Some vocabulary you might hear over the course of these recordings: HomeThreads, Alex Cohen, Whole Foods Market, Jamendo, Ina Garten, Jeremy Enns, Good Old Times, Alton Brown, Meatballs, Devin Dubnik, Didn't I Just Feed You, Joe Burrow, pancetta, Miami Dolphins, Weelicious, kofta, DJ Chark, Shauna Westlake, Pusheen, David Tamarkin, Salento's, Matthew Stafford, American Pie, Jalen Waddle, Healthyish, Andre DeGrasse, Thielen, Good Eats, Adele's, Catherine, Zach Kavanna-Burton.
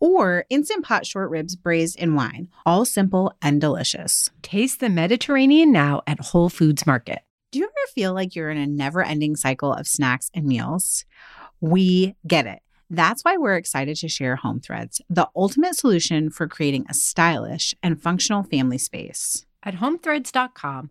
or Instant Pot short ribs braised in wine. All simple and delicious. Taste the Mediterranean now at Whole Foods Market. Do you ever feel like you're in a never-ending cycle of snacks and meals? We get it. That's why we're excited to share HomeThreads, the ultimate solution for creating a stylish and functional family space. At HomeThreads.com,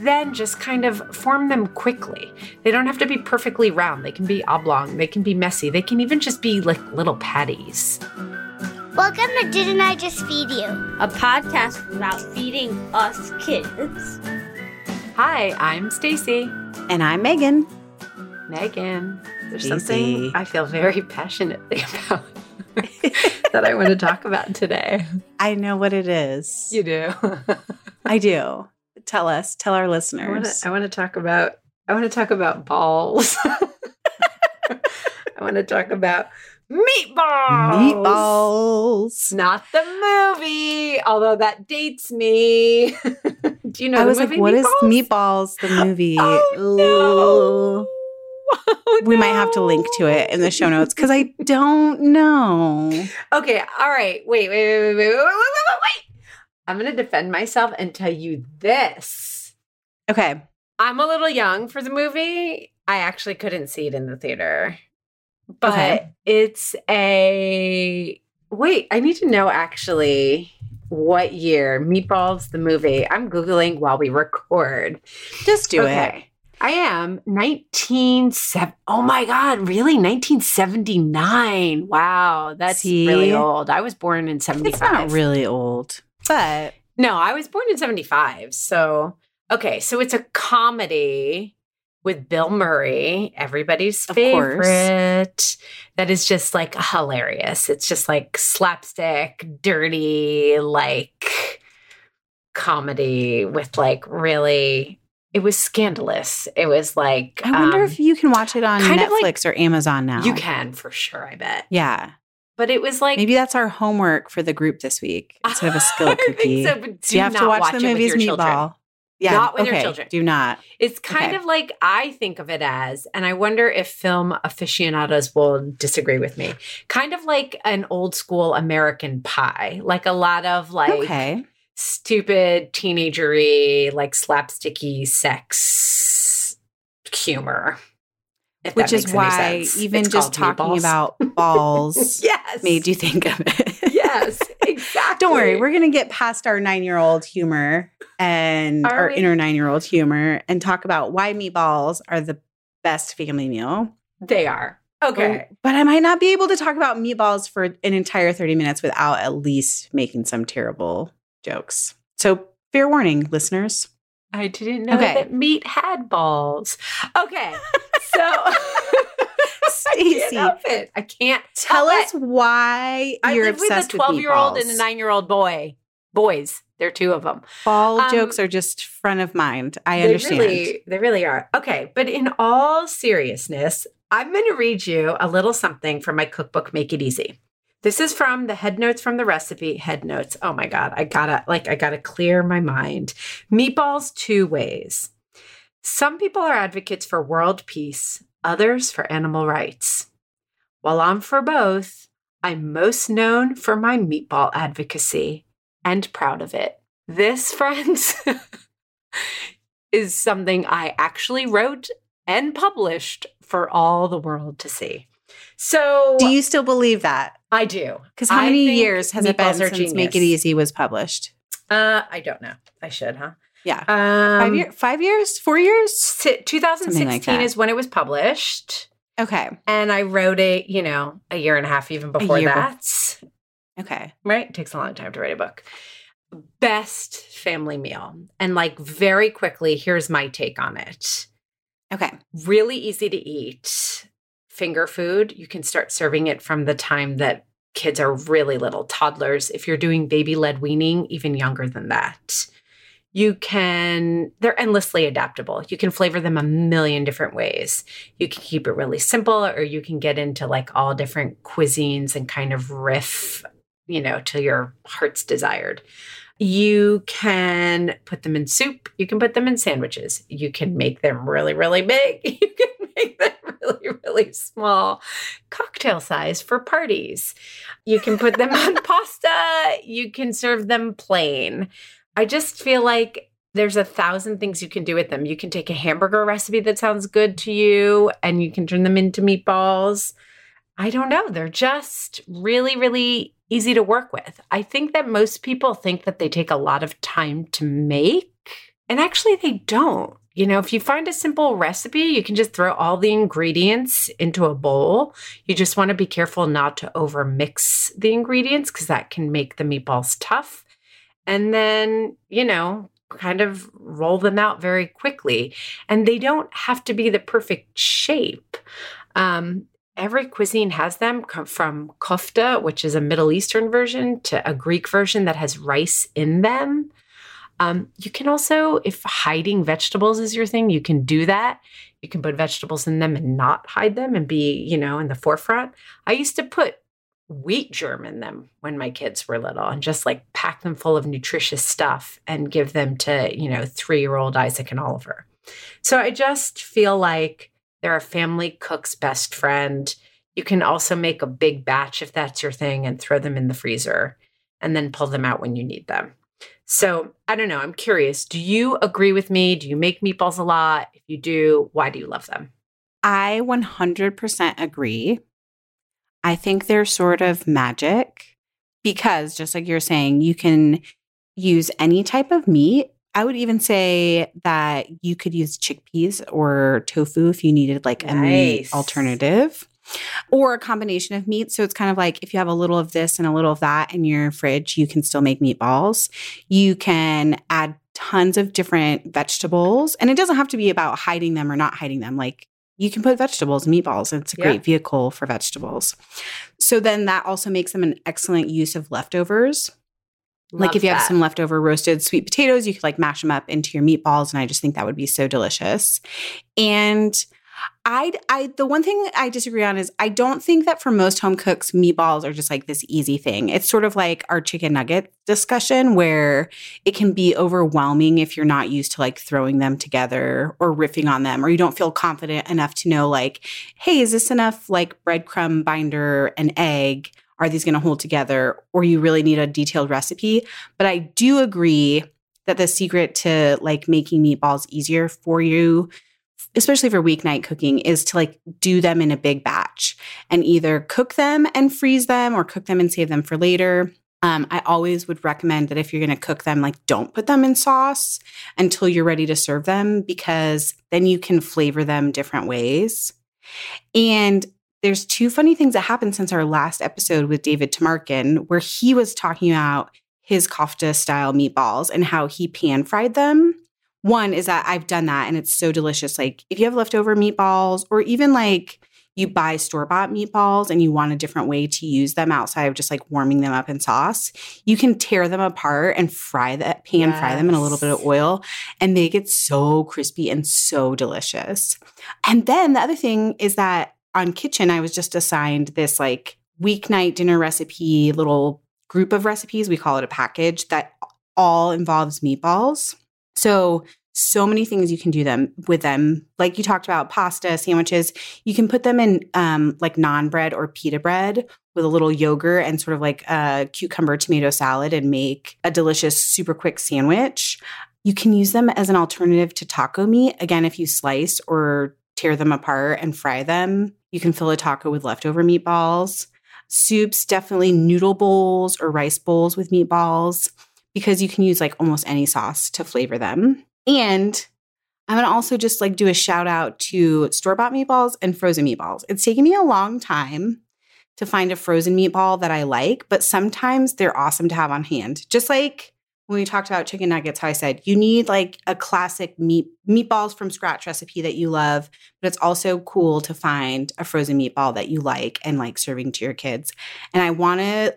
then just kind of form them quickly. They don't have to be perfectly round. They can be oblong. They can be messy. They can even just be like little patties. Welcome to Didn't I Just Feed You? A podcast about feeding us kids. Hi, I'm Stacy. And I'm Megan. There's something I feel very passionately about that I want to talk about today. I know what it is. You do? I do. Tell us. Tell our listeners. I want to talk about balls. I want to talk about meatballs. Not the movie, although that dates me. Do you know? I was like, "What is Meatballs?" The movie. Oh, no. We might have to link to it in the show notes because I don't know. Okay. All right. Wait. I'm going to defend myself and tell you this. Okay. I'm a little young for the movie. I actually couldn't see it in the theater. But It's a... Wait, I need to know actually what year. Meatballs, the movie. I'm Googling while we record. Just do it. I am 1970. Oh my God, really? 1979. Wow, that's really old. I was born in 75. It's not really old. But no, I was born in 75. So it's a comedy with Bill Murray, everybody's favorite. That is just like hilarious. It's just like slapstick, dirty, like comedy with like really, it was scandalous. It was like, I wonder if you can watch it on Netflix or Amazon now. You can for sure, I bet. Yeah. But it was like... Maybe that's our homework for the group this week. Instead of a skill cookie. So, you have to watch the movies Meatball. Yeah, not with your children. Do not. It's kind of like I think of it as, and I wonder if film aficionados will disagree with me, kind of like an old school American Pie. Like a lot of like stupid, teenagery, like slapsticky sex humor. Which is why even just talking about balls made you think of it. Yes, exactly. Don't worry. We're going to get past our 9-year-old humor and our inner 9-year-old humor and talk about why meatballs are the best family meal. They are. Okay. But I might not be able to talk about meatballs for an entire 30 minutes without at least making some terrible jokes. So fair warning, listeners. I didn't know that meat had balls. Okay. So, Stacey, I can't tell us why you're obsessed with meatballs. I live with a 12-year-old and a 9-year-old boy. boys. There are two of them. Ball jokes are just front of mind. I understand. They really are. Okay. But in all seriousness, I'm going to read you a little something from my cookbook, Make It Easy. This is from the Head Notes from the Recipe. Head Notes. Oh my God. I gotta clear my mind. Meatballs two ways. Some people are advocates for world peace, others for animal rights. While I'm for both, I'm most known for my meatball advocacy. And proud of it. This, friends, is something I actually wrote and published for all the world to see. So, do you still believe that? I do. Because how many years has it been since Make It Easy was published? I don't know. I should, huh? Yeah. 5 years? 4 years? 2016 is when it was published. Okay. And I wrote it, a year and a half even before that. Okay. Right? It takes a long time to write a book. Best family meal. And very quickly, here's my take on it. Okay. Really easy to eat. Finger food. You can start serving it from the time that kids are really little, toddlers. If you're doing baby-led weaning, even younger than that. They're endlessly adaptable. You can flavor them a million different ways. You can keep it really simple, or you can get into all different cuisines and kind of riff till your heart's desired. You can put them in soup. You can put them in sandwiches. You can make them really, really big. You can make them really, really small, cocktail size for parties. You can put them on pasta. You can serve them plain. I just feel like there's 1,000 things you can do with them. You can take a hamburger recipe that sounds good to you, and you can turn them into meatballs. I don't know. They're just really, really easy to work with. I think that most people think that they take a lot of time to make, and actually they don't. If you find a simple recipe, you can just throw all the ingredients into a bowl. You just want to be careful not to overmix the ingredients because that can make the meatballs tough. And then, kind of roll them out very quickly. And they don't have to be the perfect shape. Every cuisine has them, from kofta, which is a Middle Eastern version, to a Greek version that has rice in them. You can also, if hiding vegetables is your thing, you can do that. You can put vegetables in them and not hide them and be, in the forefront. I used to put wheat germ in them when my kids were little and just pack them full of nutritious stuff and give them to, 3-year-old Isaac and Oliver. So I just feel like they're a family cook's best friend. You can also make a big batch if that's your thing and throw them in the freezer and then pull them out when you need them. So I don't know. I'm curious. Do you agree with me? Do you make meatballs a lot? If you do, why do you love them? I 100% agree. I think they're sort of magic because just like you're saying, you can use any type of meat. I would even say that you could use chickpeas or tofu if you needed a meat alternative or a combination of meat. So it's kind of if you have a little of this and a little of that in your fridge, you can still make meatballs. You can add tons of different vegetables. And it doesn't have to be about hiding them or not hiding them. You can put vegetables, meatballs. It's a great vehicle for vegetables. So then that also makes them an excellent use of leftovers. If you have some leftover roasted sweet potatoes, you could mash them up into your meatballs. And I just think that would be so delicious. And the one thing I disagree on is I don't think that for most home cooks, meatballs are just this easy thing. It's sort of like our chicken nugget discussion where it can be overwhelming if you're not used to throwing them together or riffing on them, or you don't feel confident enough to know hey, is this enough breadcrumb binder and egg? Are these going to hold together? Or you really need a detailed recipe. But I do agree that the secret to making meatballs easier for you, especially for weeknight cooking, is to do them in a big batch and either cook them and freeze them or cook them and save them for later. I always would recommend that if you're going to cook them, don't put them in sauce until you're ready to serve them, because then you can flavor them different ways. And there's two funny things that happened since our last episode with David Tamarkin, where he was talking about his kofta style meatballs and how he pan fried them. One is that I've done that and it's so delicious. If you have leftover meatballs or even you buy store-bought meatballs and you want a different way to use them outside of just like warming them up in sauce, you can tear them apart and pan fry them in a little bit of oil, and they get so crispy and so delicious. And then the other thing is that on Kitchen, I was just assigned this like weeknight dinner recipe, little group of recipes. We call it a package that all involves meatballs. So many things you can do them with them. Like you talked about pasta, sandwiches. You can put them in like naan bread or pita bread with a little yogurt and sort of like a cucumber tomato salad and make a delicious, super quick sandwich. You can use them as an alternative to taco meat. Again, if you slice or tear them apart and fry them, you can fill a taco with leftover meatballs. Soups, definitely noodle bowls or rice bowls with meatballs, because you can use like almost any sauce to flavor them. And I'm going to also just like do a shout out to store-bought meatballs and frozen meatballs. It's taken me a long time to find a frozen meatball that I like, but sometimes they're awesome to have on hand. Just like when we talked about chicken nuggets, how I said you need like a classic meatballs from scratch recipe that you love, but it's also cool to find a frozen meatball that you like and like serving to your kids. And I want to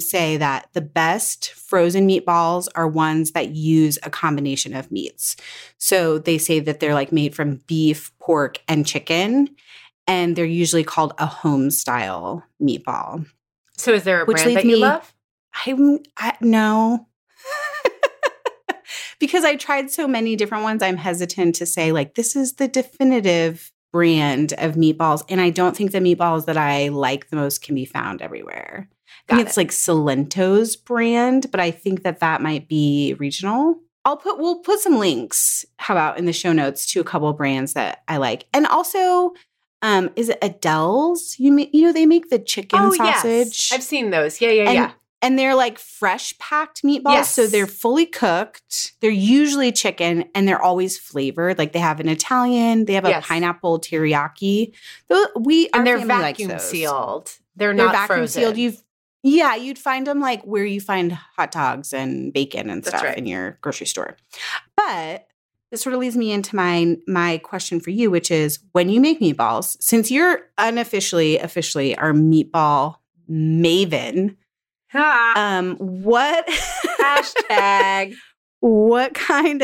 say that the best frozen meatballs are ones that use a combination of meats. So they say that they're like made from beef, pork, and chicken, and they're usually called a home-style meatball. So is there a brand that you love? No. Because I tried so many different ones, I'm hesitant to say like this is the definitive brand of meatballs. And I don't think the meatballs that I like the most can be found everywhere. I think it's like Salento's brand, but I think that might be regional. We'll put some links, how about, in the show notes to a couple of brands that I like. And also, is it Adele's? You know, they make the chicken sausage. Yes. I've seen those. Yeah. And they're like fresh packed meatballs. Yes. So they're fully cooked. They're usually chicken and they're always flavored. Like they have an Italian, they have a pineapple teriyaki. They're vacuum sealed. They're not vacuum frozen. Sealed. You'd find them like where you find hot dogs and bacon and stuff in your grocery store. But this sort of leads me into my question for you, which is when you make meatballs, since you're officially our meatball maven. What hashtag? What kind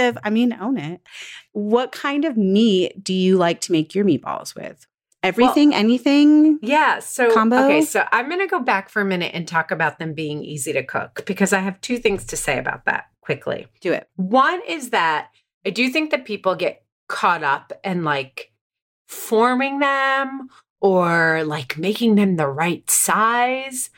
of meat do you like to make your meatballs with? Everything, anything? Yeah. So combo? Okay. So I'm going to go back for a minute and talk about them being easy to cook because I have two things to say about that quickly. Do it. One is that I do think that people get caught up in like forming them or like making them the right size.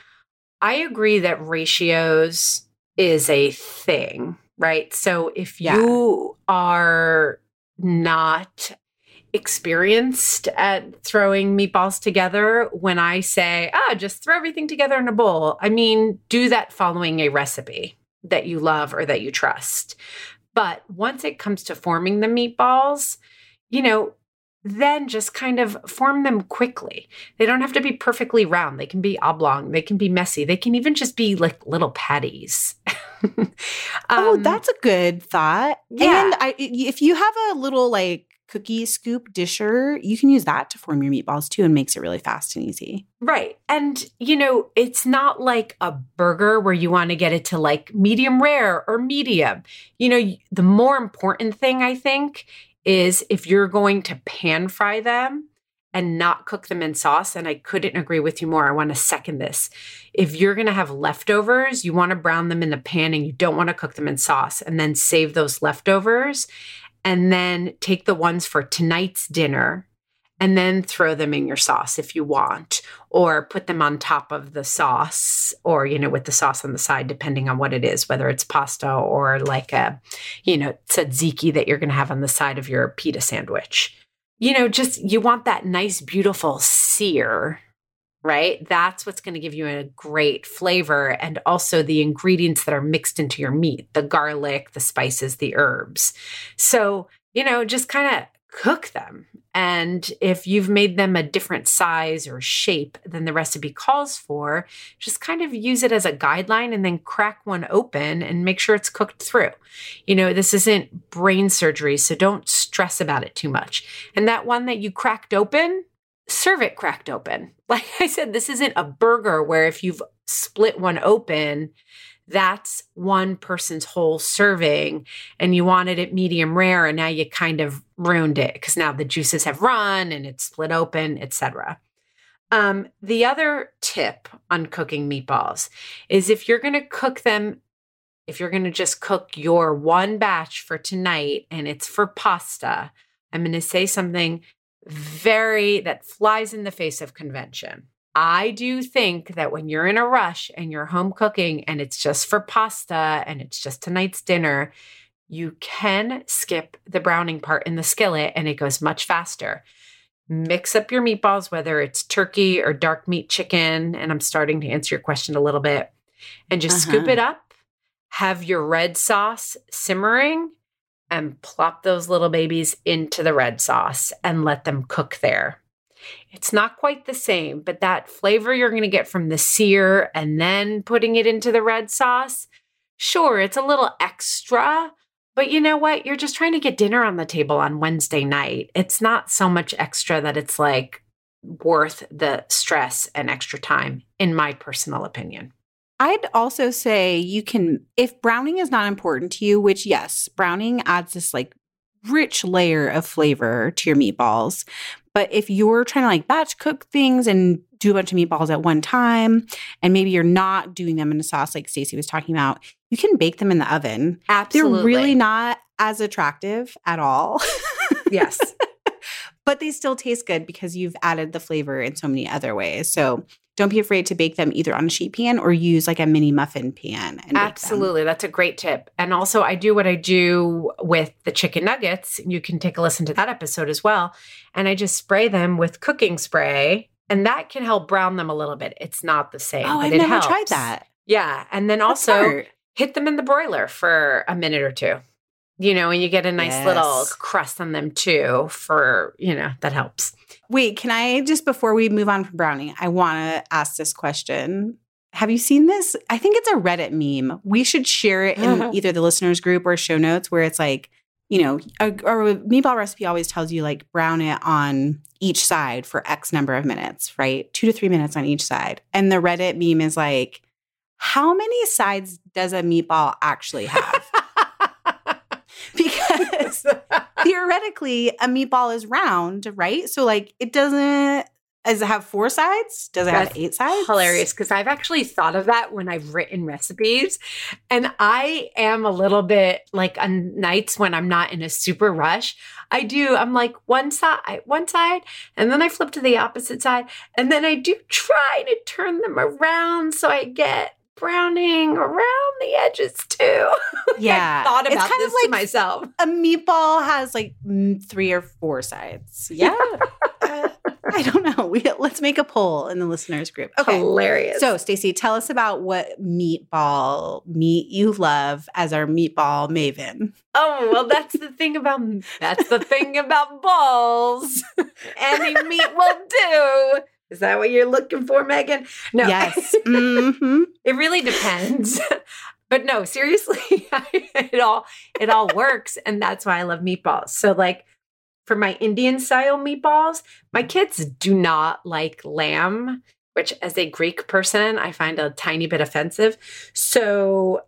I agree that ratios is a thing, right? So if you are not experienced at throwing meatballs together, when I say, just throw everything together in a bowl, I mean, do that following a recipe that you love or that you trust. But once it comes to forming the meatballs, you know, then just kind of form them quickly. They don't have to be perfectly round. They can be oblong. They can be messy. They can even just be like little patties. That's a good thought. Yeah. And if you have a little like cookie scoop disher, you can use that to form your meatballs too, and makes it really fast and easy. Right. And, you know, it's not like a burger where you want to get it to like medium rare or medium. You know, the more important thing, I think, is if you're going to pan fry them and not cook them in sauce, and I couldn't agree with you more. I want to second this. If you're going to have leftovers, you want to brown them in the pan and you don't want to cook them in sauce, and then save those leftovers and then take the ones for tonight's dinner and then throw them in your sauce if you want, or put them on top of the sauce, or, you know, with the sauce on the side, depending on what it is, whether it's pasta or like a, you know, tzatziki that you're going to have on the side of your pita sandwich. You know, just you want that nice, beautiful sear, right? That's what's going to give you a great flavor, and also the ingredients that are mixed into your meat, the garlic, the spices, the herbs. So, you know, just kind of cook them. And if you've made them a different size or shape than the recipe calls for, just kind of use it as a guideline and then crack one open and make sure it's cooked through. You know, this isn't brain surgery, so don't stress about it too much. And that one that you cracked open, serve it cracked open. Like I said, this isn't a burger where if you've split one open, that's one person's whole serving and you wanted it medium rare and now you kind of ruined it because now the juices have run and it's split open, etc. The other tip on cooking meatballs is if you're going to cook them, if you're going to just cook your one batch for tonight and it's for pasta, I'm going to say something that flies in the face of convention. I do think that when you're in a rush and you're home cooking and it's just for pasta and it's just tonight's dinner, you can skip the browning part in the skillet and it goes much faster. Mix up your meatballs, whether it's turkey or dark meat chicken, and I'm starting to answer your question a little bit, and just scoop it up, have your red sauce simmering, and plop those little babies into the red sauce and let them cook there. It's not quite the same, but that flavor you're going to get from the sear and then putting it into the red sauce, sure, it's a little extra, but you know what? You're just trying to get dinner on the table on Wednesday night. It's not so much extra that it's like worth the stress and extra time, in my personal opinion. I'd also say you can, if browning is not important to you, which yes, browning adds this like rich layer of flavor to your meatballs. But if you're trying to like batch cook things and do a bunch of meatballs at one time, and maybe you're not doing them in a sauce like Stacey was talking about, you can bake them in the oven. Absolutely. They're really not as attractive at all. Yes. But they still taste good because you've added the flavor in so many other ways. So don't be afraid to bake them either on a sheet pan or use like a mini muffin pan. And absolutely. That's a great tip. And also I do what I do with the chicken nuggets. You can take a listen to that episode as well. And I just spray them with cooking spray and that can help brown them a little bit. It's not the same. Oh, I've never tried that. Yeah. And then also hit them in the broiler for a minute or two, you know, and you get a nice little crust on them too for, you know, that helps. Wait, can I just, before we move on from browning, I want to ask this question. Have you seen this? I think it's a Reddit meme. We should share it in either the listeners group or show notes where it's like, you know, a meatball recipe always tells you like brown it on each side for X number of minutes, right? 2 to 3 minutes on each side. And the Reddit meme is like, how many sides does a meatball actually have? Because theoretically, a meatball is round, right? So, like, it doesn't – does it have 4 sides? Does it have 8 sides? Hilarious, because I've actually thought of that when I've written recipes. And I am a little bit, like, on nights when I'm not in a super rush, I do – I'm like, one side, and then I flip to the opposite side. And then I do try to turn them around so I get – browning around the edges too. Yeah. I thought about this like to myself. A meatball has like 3 or 4 sides. Yeah. I don't know. Let's make a poll in the listeners group. Okay. Hilarious. So, Stacey, tell us about what meatball meat you love as our meatball maven. Oh, well, that's the thing about balls. Any meat will do. Is that what you're looking for, Megan? No. Yes. Mm-hmm. It really depends. But no, seriously, it all works. And that's why I love meatballs. So like for my Indian style meatballs, my kids do not like lamb, which as a Greek person, I find a tiny bit offensive. So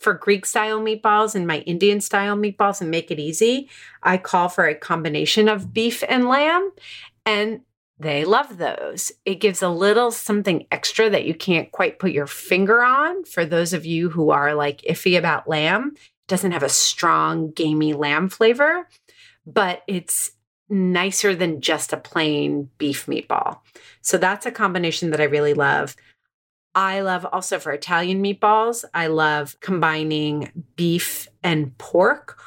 for Greek style meatballs and my Indian style meatballs and Make It Easy, I call for a combination of beef and lamb. And they love those. It gives a little something extra that you can't quite put your finger on. For those of you who are like iffy about lamb, it doesn't have a strong gamey lamb flavor, but it's nicer than just a plain beef meatball. So that's a combination that I really love. I love also for Italian meatballs, I love combining beef and pork,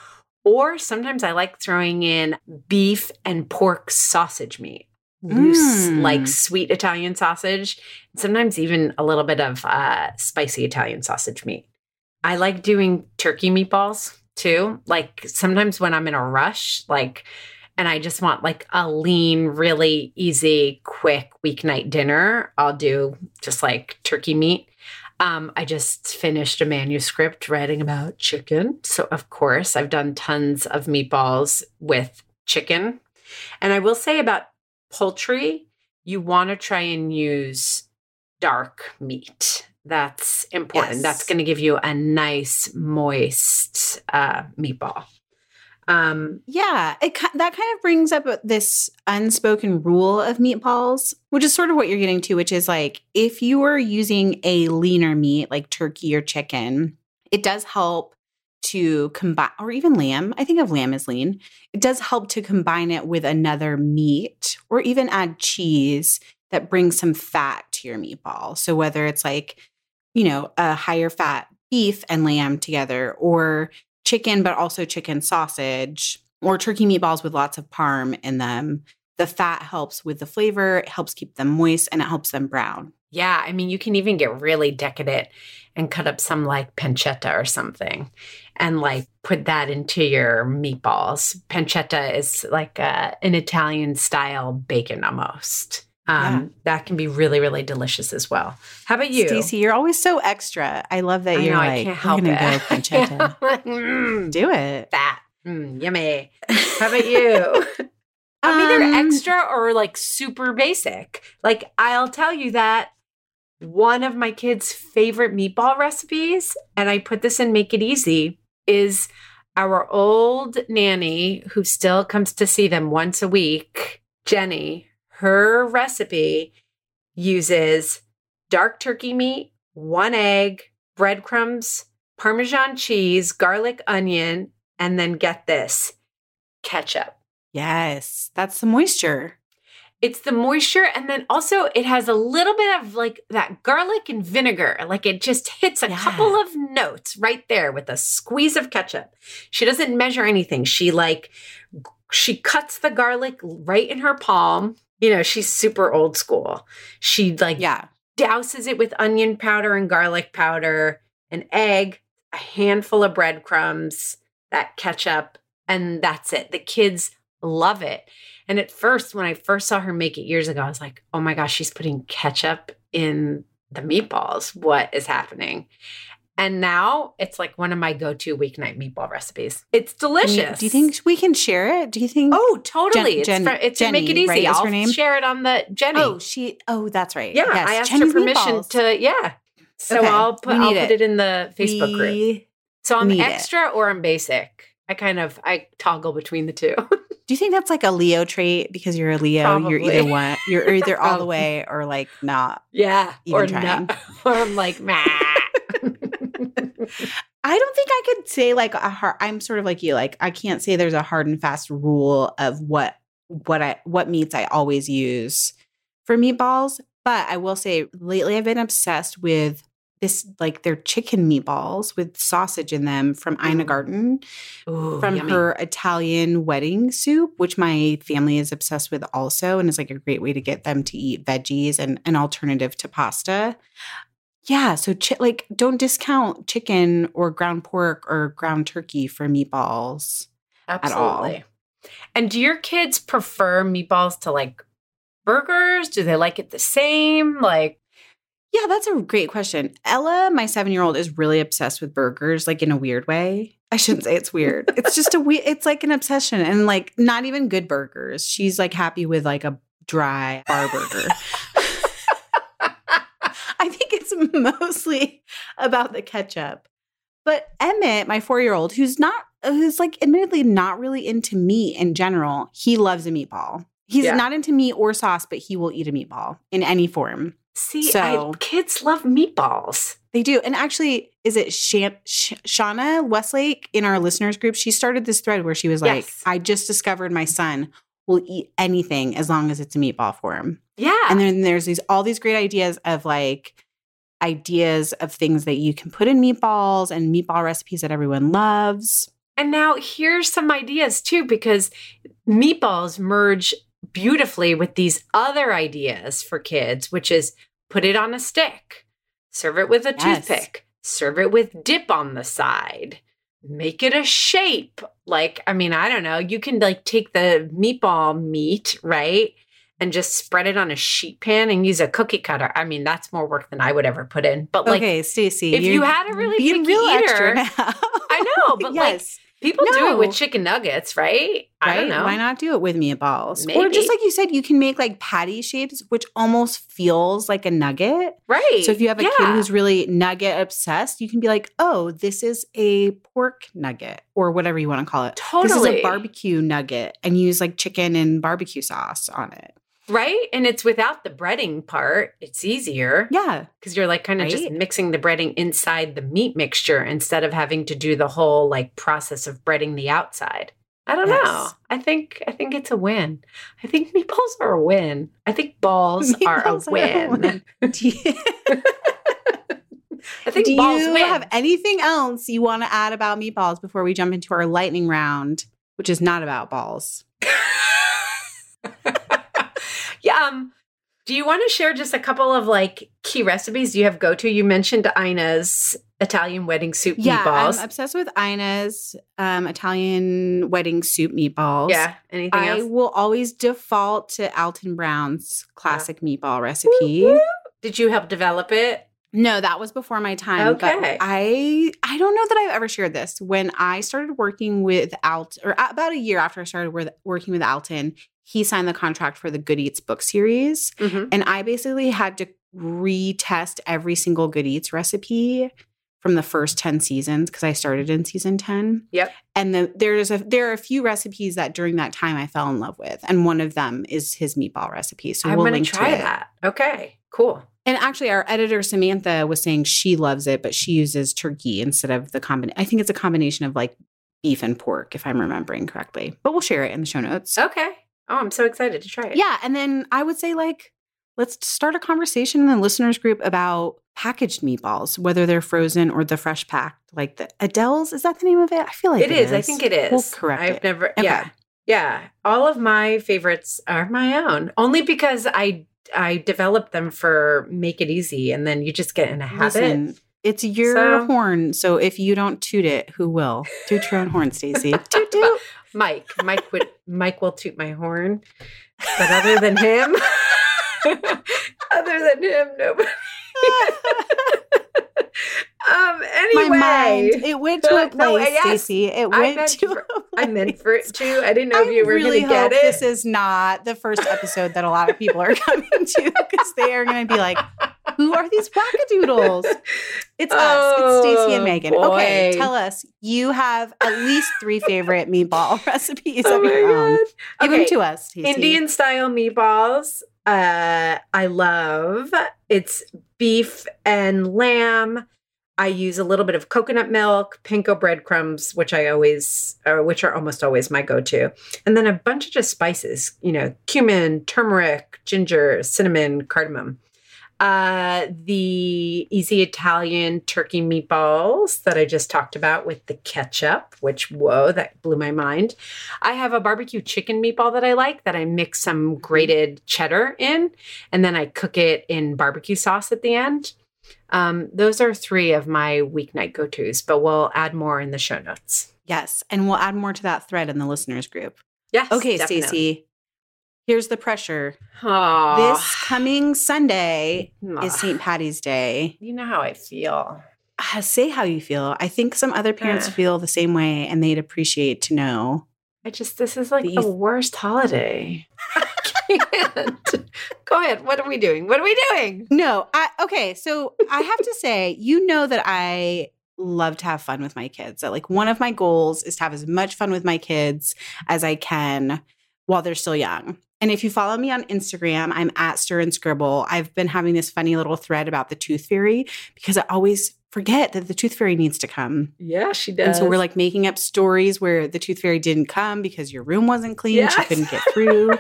or sometimes I like throwing in beef and pork sausage meat. Loose, like sweet Italian sausage, and sometimes even a little bit of spicy Italian sausage meat. I like doing turkey meatballs too. Like sometimes when I'm in a rush, like, and I just want like a lean, really easy, quick weeknight dinner, I'll do just like turkey meat. I just finished a manuscript writing about chicken. So of course, I've done tons of meatballs with chicken. And I will say about poultry, you want to try and use dark meat. That's important. Yes. That's going to give you a nice, moist meatball. That kind of brings up this unspoken rule of meatballs, which is sort of what you're getting to, which is like if you are using a leaner meat like turkey or chicken, it does help to combine, or even lamb. I think of lamb as lean. It does help to combine it with another meat or even add cheese that brings some fat to your meatball. So whether it's like, you know, a higher fat beef and lamb together, or chicken, but also chicken sausage, or turkey meatballs with lots of parm in them. The fat helps with the flavor, it helps keep them moist, and it helps them brown. Yeah, I mean, you can even get really decadent and cut up some like pancetta or something and like put that into your meatballs. Pancetta is like an Italian style bacon almost. That can be really, really delicious as well. How about you? Stacey, you're always so extra. I love that you're like, I'm going to go pancetta. Do it. Fat. Yummy. How about you? I'm either extra or like super basic. Like I'll tell you that one of my kids' favorite meatball recipes, and I put this in Make It Easy, is our old nanny who still comes to see them once a week, Jenny. Her recipe uses dark turkey meat, 1 egg, breadcrumbs, Parmesan cheese, garlic, onion, and then get this, ketchup. Yes, that's the moisture. It's the moisture. And then also it has a little bit of like that garlic and vinegar. Like it just hits a couple of notes right there with a squeeze of ketchup. She doesn't measure anything. She cuts the garlic right in her palm. You know, she's super old school. She douses it with onion powder and garlic powder, an egg, a handful of breadcrumbs, that ketchup, and that's it. The kids love it. And at first, when I first saw her make it years ago, I was like, oh my gosh, she's putting ketchup in the meatballs. What is happening? And now it's like one of my go-to weeknight meatball recipes. It's delicious. Do you think we can share it? Do you think? Oh, totally. It's Jenny, Make It Easy. Right? I'll share it on the Jenny. Oh, that's right. Yeah, yes. I asked Jenny's her permission meatballs. So okay. I'll put it in the Facebook group. So I'm extra or I'm basic. I toggle between the two. Do you think that's like a Leo trait? Because you're a Leo, probably. You're either all the way or like not. Yeah, or trying. No. Or I'm like meh. I don't think I could say like I'm sort of like you, like I can't say there's a hard and fast rule of what meats I always use for meatballs, but I will say lately I've been obsessed with this, like their chicken meatballs with sausage in them from Ina Garten. Ooh, from yummy. Her Italian wedding soup, which my family is obsessed with also, and it's like a great way to get them to eat veggies and an alternative to pasta. Yeah, so don't discount chicken or ground pork or ground turkey for meatballs. Absolutely. At all. And do your kids prefer meatballs to like burgers? Do they like it the same? Like, yeah, that's a great question. Ella, my 7-year-old, is really obsessed with burgers, like in a weird way. I shouldn't say it's weird. It's just it's like an obsession, and like not even good burgers. She's like happy with like a dry bar burger. I think it's mostly about the ketchup. But Emmett, my 4-year-old, who's like admittedly not really into meat in general, he loves a meatball. He's not into meat or sauce, but he will eat a meatball in any form. See, kids love meatballs. They do. And actually, is it Shauna Westlake in our listeners group? She started this thread where she was like, I just discovered my son will eat anything as long as it's a meatball for him. Yeah. And then there's all these great ideas of things that you can put in meatballs and meatball recipes that everyone loves. And now here's some ideas too, because meatballs merge beautifully with these other ideas for kids, which is put it on a stick, serve it with a toothpick, serve it with dip on the side. Make it a shape. Like, I mean, I don't know. You can like take the meatball meat, right? And just spread it on a sheet pan and use a cookie cutter. I mean, that's more work than I would ever put in. But like, okay, Stacey, if you had a really picky eater, I know, but yes. People do it with chicken nuggets, right? I don't know. Why not do it with meatballs? Maybe. Or just like you said, you can make like patty shapes, which almost feels like a nugget. Right. So if you have a kid who's really nugget obsessed, you can be like, oh, this is a pork nugget or whatever you want to call it. Totally. This is a barbecue nugget and use like chicken and barbecue sauce on it. Right? And it's without the breading part. It's easier. Yeah. Because you're like kind of just mixing the breading inside the meat mixture instead of having to do the whole like process of breading the outside. I don't know. I think it's a win. I think meatballs are a win. I think balls are a win. I think balls win. Do you have anything else you want to add about meatballs before we jump into our lightning round, which is not about balls? Do you want to share just a couple of like key recipes you have go-to? You mentioned Ina's Italian wedding soup meatballs. Yeah, I'm obsessed with Ina's Italian wedding soup meatballs. Yeah, anything else? I will always default to Alton Brown's classic meatball recipe. Woo-woo. Did you help develop it? No, that was before my time. Okay. But I don't know that I've ever shared this. When I started working with Alton, or about a year after I started working with Alton, he signed the contract for the Good Eats book series. Mm-hmm. And I basically had to retest every single Good Eats recipe from the first 10 seasons because I started in season 10. Yep. And there are a few recipes that during that time I fell in love with. And one of them is his meatball recipe. So we'll link to it. I'm going to try that. Okay, cool. And actually, our editor, Samantha, was saying she loves it, but she uses turkey instead of the combination. I think it's a combination of like beef and pork, if I'm remembering correctly. But we'll share it in the show notes. Okay. Oh, I'm so excited to try it. Yeah. And then I would say like, let's start a conversation in the listeners group about packaged meatballs, whether they're frozen or the fresh packed, like the Adele's. Is that the name of it? I feel like it is. I think it is. We'll correct it. I've never. Okay. Yeah. Yeah. All of my favorites are my own, only because I developed them for Make It Easy. And then you just get in a habit. Listen, it's your horn. So if you don't toot it, who will? Toot your own horn, Stacey. Toot, toot. Mike will toot my horn, but other than him, nobody. Anyway, my mind, it went to a place, Stacey. It went to a place. I meant for it to. I didn't know if you were really going to get it. This is not the first episode that a lot of people are coming to because they are going to be like, who are these wackadoodles? It's us. It's Stacey and Megan. Boy. Okay, tell us. You have at least 3 favorite meatball recipes of your own. Give them to us, Stacey. Indian-style meatballs. I love. It's beef and lamb. I use a little bit of coconut milk, panko breadcrumbs, which are almost always my go-to. And then a bunch of just spices, cumin, turmeric, ginger, cinnamon, cardamom. The easy Italian turkey meatballs that I just talked about with the ketchup, which, whoa, that blew my mind. I have a barbecue chicken meatball that I like that I mix some grated cheddar in, and then I cook it in barbecue sauce at the end. Those are 3 of my weeknight go-tos, but we'll add more in the show notes. Yes, and we'll add more to that thread in the listeners group. Yes, okay, Stacey. Here's the pressure. Aww. This coming Sunday is St. Patty's Day. You know how I feel. Say how you feel. I think some other parents feel the same way, and they'd appreciate to know. This is like the worst holiday. I can't. Go ahead. What are we doing? No. So I have to say, that I love to have fun with my kids. So like one of my goals is to have as much fun with my kids as I can while they're still young. And if you follow me on Instagram, I'm at Stir and Scribble. I've been having this funny little thread about the tooth fairy because I always forget that the tooth fairy needs to come. Yeah, she does. And so we're like making up stories where the tooth fairy didn't come because your room wasn't clean. Yes. She couldn't get through.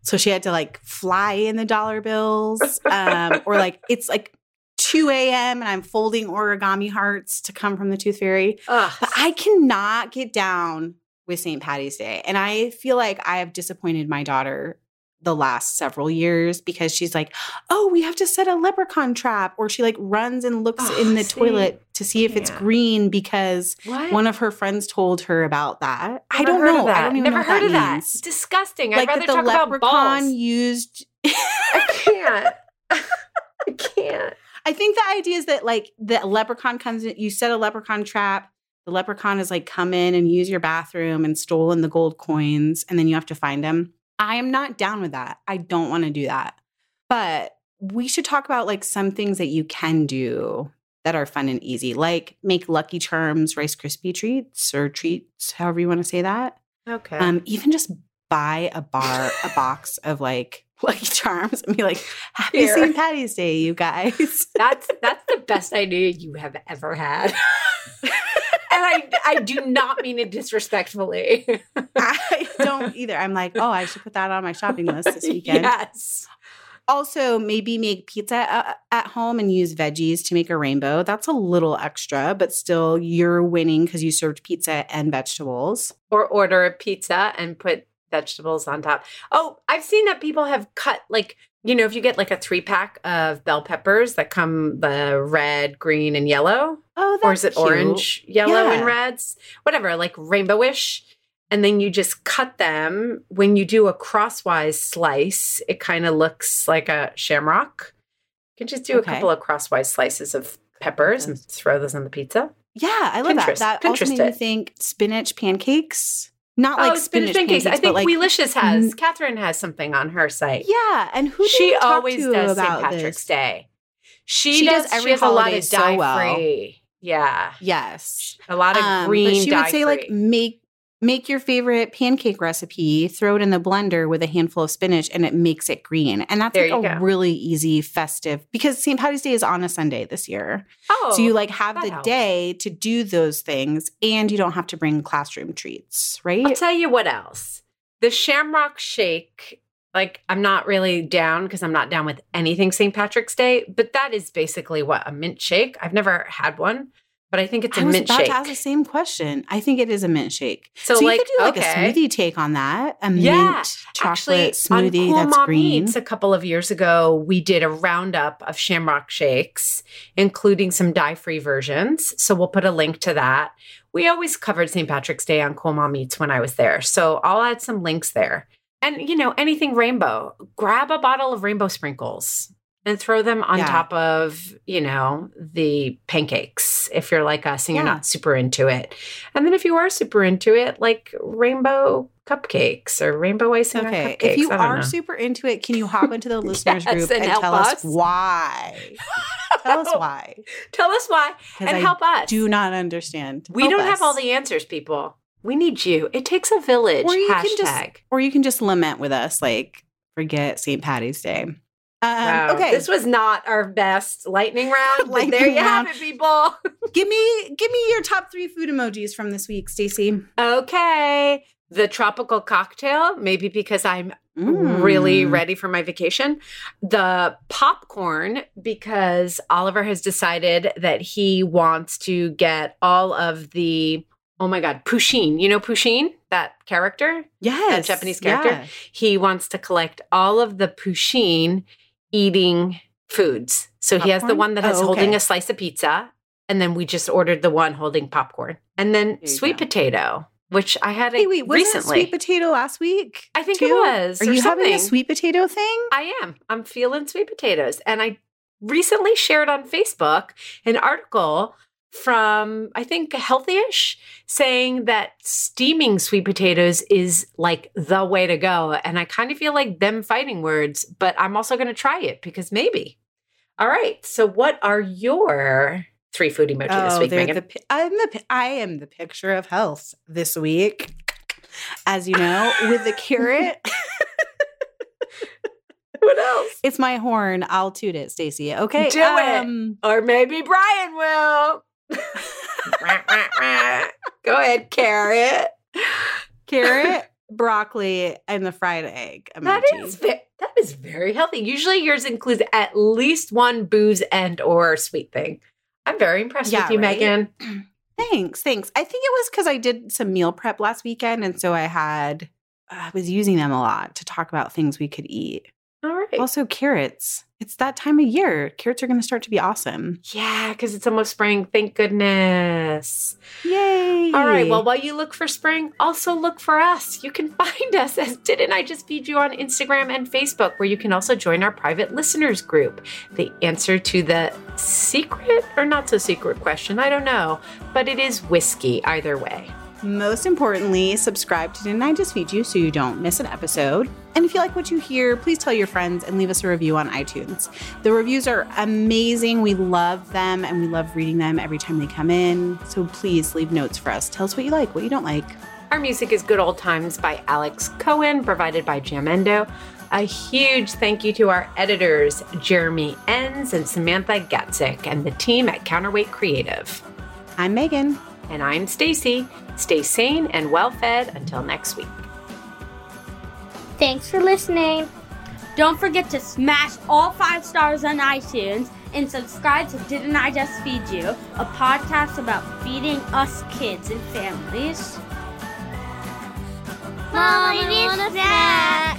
So she had to like fly in the dollar bills or like it's like 2 a.m. and I'm folding origami hearts to come from the tooth fairy. Ugh. But I cannot get down with St. Patty's Day. And I feel like I have disappointed my daughter the last several years because she's like, oh, we have to set a leprechaun trap. Or she like runs and looks in the toilet to see if it's green because one of her friends told her about that. Never I don't know. I don't even never know heard what that of that. Means. It's disgusting. I'd rather talk about balls. Like the leprechaun used. I can't. I think the idea is that like the leprechaun comes in, you set a leprechaun trap, The leprechaun is like, come in and use your bathroom and stolen the gold coins, and then you have to find him. I am not down with that. I don't want to do that. But we should talk about like some things that you can do that are fun and easy, like make Lucky Charms Rice Krispie treats or treats, however you want to say that. Okay. Even just buy a box of like Lucky Charms and be like, happy St. Paddy's Day, you guys. That's the best idea you have ever had. And I do not mean it disrespectfully. I don't either. I'm like, oh, I should put that on my shopping list this weekend. Yes. Also, maybe make pizza at home and use veggies to make a rainbow. That's a little extra, but still you're winning because you served pizza and vegetables. Or order a pizza and put vegetables on top. Oh, I've seen that people have cut like, you know, if you get like a 3-pack of bell peppers that come the red, green, and yellow. Oh, that's Or is it cute. Orange, yellow, and reds? Whatever, like rainbowish. And then you just cut them. When you do a crosswise slice, it kind of looks like a shamrock. You can just do a couple of crosswise slices of peppers and throw those on the pizza. Yeah, I love that. That also made me think spinach pancakes. Not like spinach pancakes. I think like, Weelicious has. Catherine has something on her site. Yeah, and who she do you talk always to does about St. Patrick's this? Day. She does every she holiday has a lot of dye-free. Well. Yeah. Yes. A lot of green dye-free. She would say like Make your favorite pancake recipe, throw it in the blender with a handful of spinach, and it makes it green. And that's like a really easy festive – because St. Paddy's Day is on a Sunday this year. Oh, so you like have the day to do those things, and you don't have to bring classroom treats, right? I'll tell you what else. The shamrock shake, like I'm not really down because I'm not down with anything St. Patrick's Day, but that is basically what, a mint shake? I've never had one. But I think it's a mint shake. I was about to ask the same question. I think it is a mint shake. So like, you could do like a smoothie take on that. A mint chocolate smoothie that's green. Cool Ma Meats, a couple of years ago, we did a roundup of shamrock shakes, including some dye-free versions. So we'll put a link to that. We always covered St. Patrick's Day on Cool Ma Meats when I was there. So I'll add some links there. And, you know, anything rainbow. Grab a bottle of rainbow sprinkles. And throw them on top of, you know, the pancakes if you're like us and you're not super into it. And then if you are super into it, like rainbow cupcakes or rainbow icing on cupcakes. If you are super into it, can you hop into the listeners group and tell us why? Tell us why. Tell us why and help us. Do not understand. We don't have all the answers, people. We need you. It takes a village. Or you can just lament with us, like forget St. Paddy's Day. Wow. Okay, this was not our best lightning round. Lightning there you round. Have it, people. give me your top 3 food emojis from this week, Stacey. Okay, the tropical cocktail, maybe because I'm really ready for my vacation. The popcorn, because Oliver has decided that he wants to get all of the. Oh my God, Pusheen. You know Pusheen, that character? Yes, that Japanese character. Yeah. He wants to collect all of the Pusheen. Eating foods. So popcorn? He has the one that is holding a slice of pizza. And then we just ordered the one holding popcorn. And then sweet potato, which I had recently. Wasn't it sweet potato last week? I think it was. Are you having a sweet potato thing? I am. I'm feeling sweet potatoes. And I recently shared on Facebook an article from, I think, Healthyish, saying that steaming sweet potatoes is like the way to go. And I kind of feel like them fighting words, but I'm also going to try it because maybe. All right. So what are your 3 food emoji this week, Megan? I am the picture of health this week, as you know, with the carrot. What else? It's my horn. I'll toot it, Stacey. Okay. Do it. Or maybe Brian will. Go ahead, carrot, broccoli, and the fried egg emoji. That is very healthy. Usually yours includes at least one booze and or sweet thing. I'm very impressed with you, right? Megan. Thanks. I think it was because I did some meal prep last weekend, and so I was using them a lot to talk about things we could eat. All right. Also carrots. It's that time of year. Carrots are going to start to be awesome. Yeah, because it's almost spring. Thank goodness. Yay. All right. Well, while you look for spring, also look for us. You can find us as Didn't I Just Feed You on Instagram and Facebook, where you can also join our private listeners group. The answer to the secret or not so secret question, I don't know, but it is whiskey either way. Most importantly, subscribe to Didn't I Just Feed You so you don't miss an episode. And if you like what you hear, please tell your friends and leave us a review on iTunes. The reviews are amazing. We love them and we love reading them every time they come in. So please leave notes for us. Tell us what you like, what you don't like. Our music is Good Old Times by Alex Cohen, provided by Jamendo. A huge thank you to our editors, Jeremy Enns and Samantha Gatsik, and the team at Counterweight Creative. I'm Megan. And I'm Stacy. Stay sane and well-fed until next week. Thanks for listening. Don't forget to smash all 5 stars on iTunes and subscribe to Didn't I Just Feed You, a podcast about feeding us kids and families. Mom, I want a snack.